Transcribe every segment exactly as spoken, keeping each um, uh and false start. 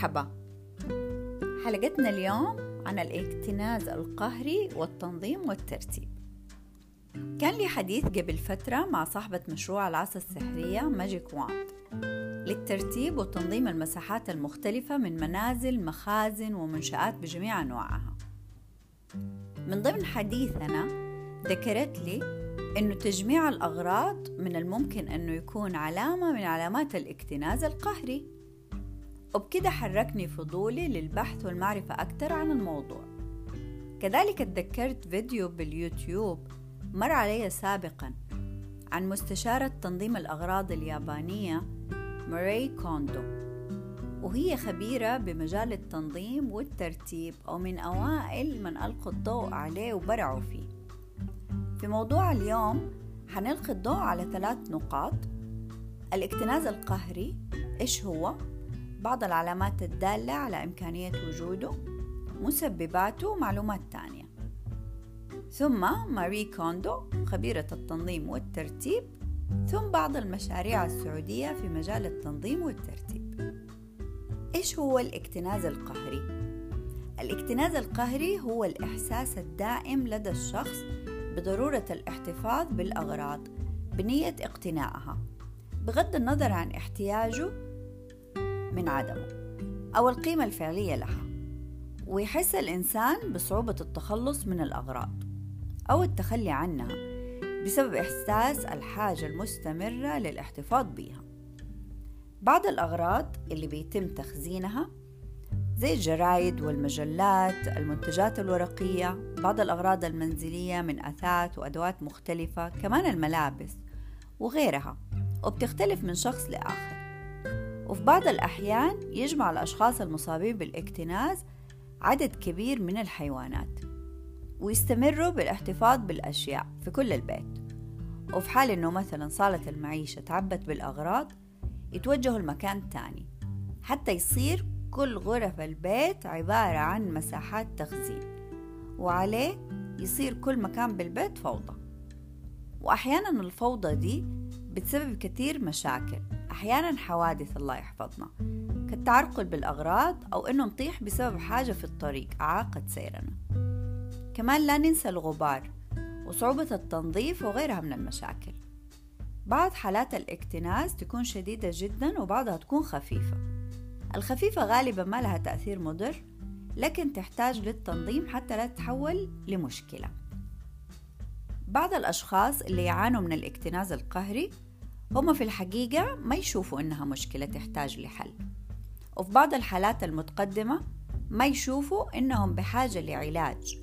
مرحبا. حلقتنا اليوم عن الاكتناز القهري والتنظيم والترتيب. كان لي حديث قبل فترة مع صاحبة مشروع العصا السحرية ماجيك واند للترتيب وتنظيم المساحات المختلفة من منازل، مخازن ومنشآت بجميع أنواعها. من ضمن حديثنا ذكرت لي أنه تجميع الأغراض من الممكن أنه يكون علامة من علامات الاكتناز القهري، وبكده حركني فضولي للبحث والمعرفة أكثر عن الموضوع. كذلك اتذكرت فيديو باليوتيوب مر علي سابقا عن مستشارة تنظيم الأغراض اليابانية ماري كوندو، وهي خبيرة بمجال التنظيم والترتيب أو من أوائل من ألقوا الضوء عليه وبرعوا فيه. في موضوع اليوم حنلقي الضوء على ثلاث نقاط: الاكتناز القهري، إيش هو، بعض العلامات الدالة على إمكانية وجوده، مسبباته ومعلومات تانية. ثم ماري كوندو خبيرة التنظيم والترتيب، ثم بعض المشاريع السعودية في مجال التنظيم والترتيب. إيش هو الاكتناز القهري؟ الاكتناز القهري هو الإحساس الدائم لدى الشخص بضرورة الاحتفاظ بالأغراض بنية اقتنائها بغض النظر عن احتياجه من عدمه أو القيمة الفعلية لها، ويحس الإنسان بصعوبة التخلص من الأغراض أو التخلي عنها بسبب إحساس الحاجة المستمرة للاحتفاظ بها. بعض الأغراض اللي بيتم تخزينها زي الجرايد والمجلات، المنتجات الورقية، بعض الأغراض المنزلية من أثاث وأدوات مختلفة، كمان الملابس وغيرها، وبتختلف من شخص لآخر. وفي بعض الأحيان يجمع الأشخاص المصابين بالاكتناز عدد كبير من الحيوانات ويستمروا بالاحتفاظ بالأشياء في كل البيت، وفي حال أنه مثلا صالة المعيشة تعبت بالأغراض يتوجهوا لمكان تاني حتى يصير كل غرف البيت عبارة عن مساحات تخزين، وعليه يصير كل مكان بالبيت فوضى. وأحيانا الفوضى دي بتسبب كتير مشاكل، أحيانا حوادث الله يحفظنا كالتعرقل بالأغراض أو إنه نطيح بسبب حاجة في الطريق أعاقت سيرنا. كمان لا ننسى الغبار وصعوبة التنظيف وغيرها من المشاكل. بعض حالات الاكتناز تكون شديدة جدا وبعضها تكون خفيفة. الخفيفة غالبا ما لها تأثير مضر، لكن تحتاج للتنظيم حتى لا تتحول لمشكلة. بعض الأشخاص اللي يعانوا من الاكتناز القهري هم في الحقيقة ما يشوفوا إنها مشكلة تحتاج لحل، وفي بعض الحالات المتقدمة ما يشوفوا إنهم بحاجة لعلاج،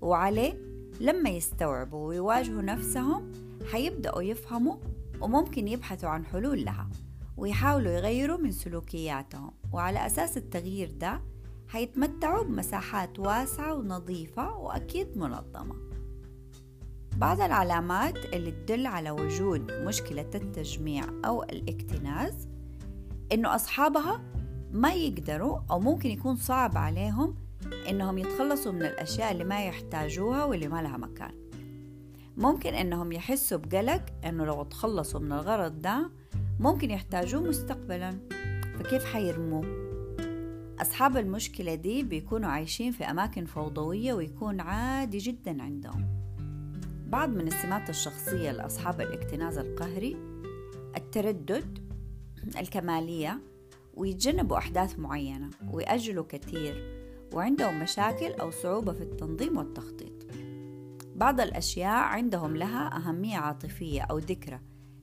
وعليه لما يستوعبوا ويواجهوا نفسهم حيبدأوا يفهموا وممكن يبحثوا عن حلول لها ويحاولوا يغيروا من سلوكياتهم، وعلى أساس التغيير ده هيتمتعوا بمساحات واسعة ونظيفة وأكيد منظمة. بعض العلامات اللي تدل على وجود مشكلة التجميع أو الاكتناز إنه أصحابها ما يقدروا أو ممكن يكون صعب عليهم إنهم يتخلصوا من الأشياء اللي ما يحتاجوها واللي ما لها مكان. ممكن إنهم يحسوا بقلق إنه لو تخلصوا من الغرض ده ممكن يحتاجوه مستقبلا، فكيف حيرموه؟ أصحاب المشكلة دي بيكونوا عايشين في أماكن فوضوية ويكون عادي جدا عندهم. بعض من السمات الشخصية لأصحاب الاكتناز القهري التردد، الكمالية، ويتجنبوا أحداث معينة ويأجلوا كتير، وعندهم مشاكل أو صعوبة في التنظيم والتخطيط. بعض الأشياء عندهم لها أهمية عاطفية أو ذكرى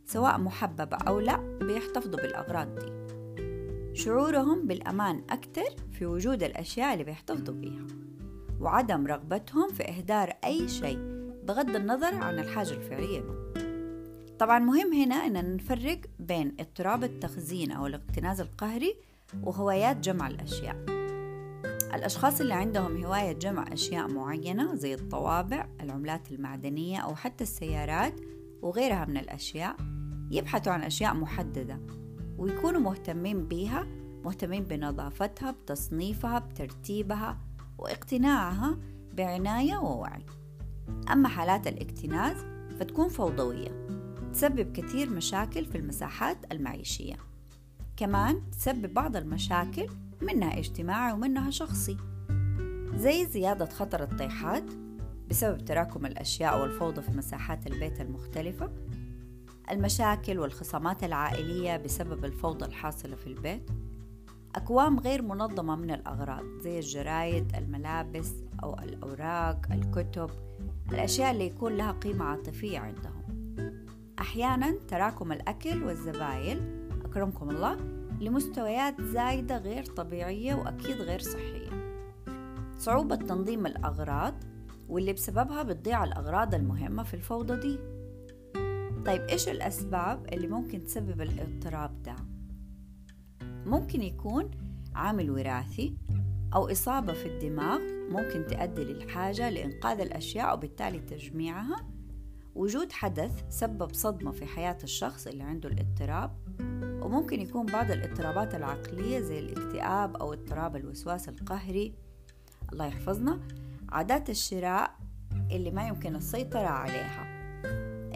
سواء محببة أو لا بيحتفظوا بالأغراض دي. شعورهم بالأمان أكتر في وجود الأشياء اللي بيحتفظوا بيها، وعدم رغبتهم في إهدار أي شيء بغض النظر عن الحاجة الفعلية له. طبعا مهم هنا أن نفرق بين اضطراب التخزين أو الاكتناز القهري وهوايات جمع الأشياء. الأشخاص اللي عندهم هواية جمع أشياء معينة زي الطوابع، العملات المعدنية أو حتى السيارات وغيرها من الأشياء يبحثوا عن أشياء محددة ويكونوا مهتمين بيها، مهتمين بنظافتها، بتصنيفها، بترتيبها واقتناعها بعناية ووعي. أما حالات الاكتناز فتكون فوضوية تسبب كثير مشاكل في المساحات المعيشية، كمان تسبب بعض المشاكل منها اجتماعي ومنها شخصي، زي زيادة خطر الطيحات بسبب تراكم الأشياء والفوضى في مساحات البيت المختلفة، المشاكل والخصامات العائلية بسبب الفوضى الحاصلة في البيت، أكوام غير منظمة من الأغراض زي الجرايد، الملابس أو الأوراق، الكتب، الأشياء اللي يكون لها قيمة عاطفية عندهم. أحياناً تراكم الأكل والزبائن أكرمكم الله لمستويات زايدة غير طبيعية وأكيد غير صحية. صعوبة تنظيم الأغراض واللي بسببها بتضيع الأغراض المهمة في الفوضى دي. طيب إيش الأسباب اللي ممكن تسبب الاضطراب ده؟ ممكن يكون عامل وراثي أو إصابة في الدماغ ممكن تؤدي للحاجة لإنقاذ الأشياء وبالتالي تجميعها، وجود حدث سبب صدمة في حياة الشخص اللي عنده الاضطراب، وممكن يكون بعض الاضطرابات العقلية زي الاكتئاب أو اضطراب الوسواس القهري، الله يحفظنا، عادات الشراء اللي ما يمكن السيطرة عليها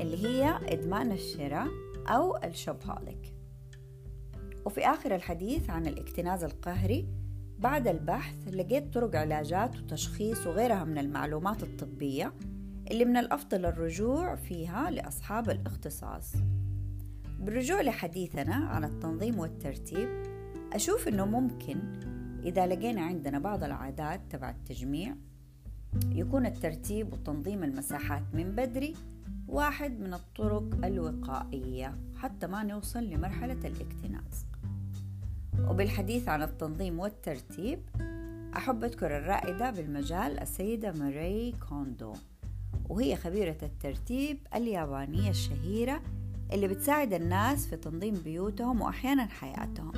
اللي هي إدمان الشراء أو الشوبهوليك. وفي آخر الحديث عن الاكتناز القهري بعد البحث لقيت طرق علاجات وتشخيص وغيرها من المعلومات الطبية اللي من الأفضل الرجوع فيها لأصحاب الاختصاص. بالرجوع لحديثنا عن التنظيم والترتيب، أشوف أنه ممكن إذا لقينا عندنا بعض العادات تبع التجميع يكون الترتيب وتنظيم المساحات من بدري واحد من الطرق الوقائية حتى ما نوصل لمرحلة الاكتناز. وبالحديث عن التنظيم والترتيب أحب أذكر الرائدة بالمجال السيدة ماري كوندو، وهي خبيرة الترتيب اليابانية الشهيرة اللي بتساعد الناس في تنظيم بيوتهم وأحيانا حياتهم.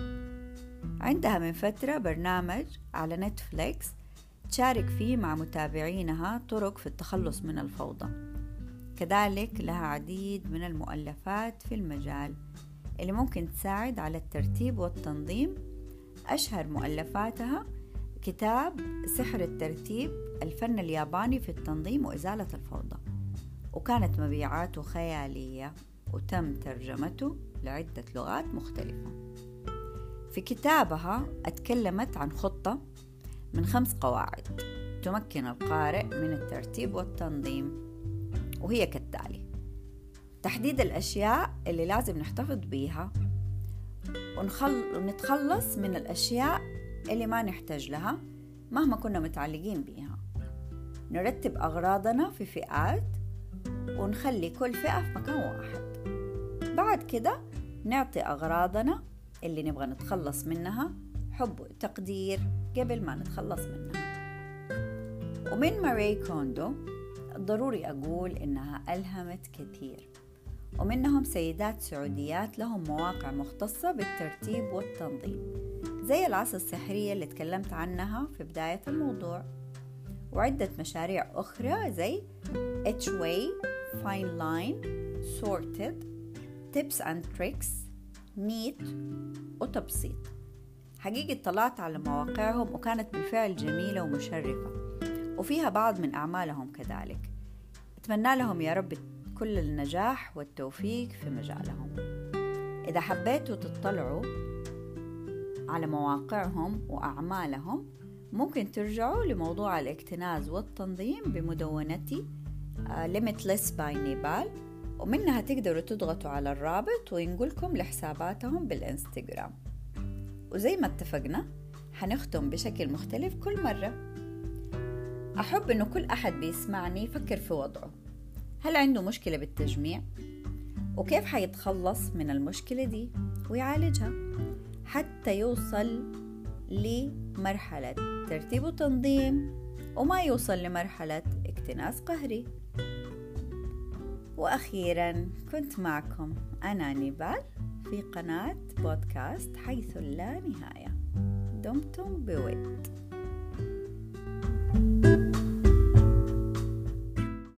عندها من فترة برنامج على نتفليكس تشارك فيه مع متابعينها طرق في التخلص من الفوضى. كذلك لها عديد من المؤلفات في المجال اللي ممكن تساعد على الترتيب والتنظيم. أشهر مؤلفاتها كتاب سحر الترتيب، الفن الياباني في التنظيم وإزالة الفوضى، وكانت مبيعاته خيالية وتم ترجمته لعدة لغات مختلفة. في كتابها اتكلمت عن خطة من خمس قواعد تمكن القارئ من الترتيب والتنظيم، وهي كالتالي: تحديد الأشياء اللي لازم نحتفظ بيها، ونتخلص من الأشياء اللي ما نحتاج لها مهما كنا متعلقين بيها، نرتب أغراضنا في فئات ونخلي كل فئة في مكان واحد، بعد كده نعطي أغراضنا اللي نبغى نتخلص منها حب وتقدير قبل ما نتخلص منها. ومن ماري كوندو ضروري أقول إنها ألهمت كثير، ومنهم سيدات سعوديات لهم مواقع مختصة بالترتيب والتنظيم زي العصا السحرية اللي تكلمت عنها في بداية الموضوع، وعدة مشاريع أخرى زي Hway، Fine Line، Sorted، Tips and Tricks، نيت وتبسيط. حقيقة طلعت على مواقعهم وكانت بالفعل جميلة ومشرفة وفيها بعض من أعمالهم كذلك. أتمنى لهم يا رب كل النجاح والتوفيق في مجالهم. إذا حبيتوا تطلعوا على مواقعهم وأعمالهم ممكن ترجعوا لموضوع الاكتناز والتنظيم بمدونتي Limitless by Nevaal، ومنها تقدروا تضغطوا على الرابط وينقلكم لحساباتهم بالإنستغرام. وزي ما اتفقنا هنختم بشكل مختلف كل مرة. أحب أنه كل أحد بيسمعني يفكر في وضعه، هل عنده مشكلة بالتجميع؟ وكيف حيتخلص من المشكلة دي ويعالجها حتى يوصل لمرحلة ترتيب وتنظيم وما يوصل لمرحلة اكتناز قهري؟ وأخيرا كنت معكم أنا نيفال في قناة بودكاست حيث لا نهاية. دمتم بود.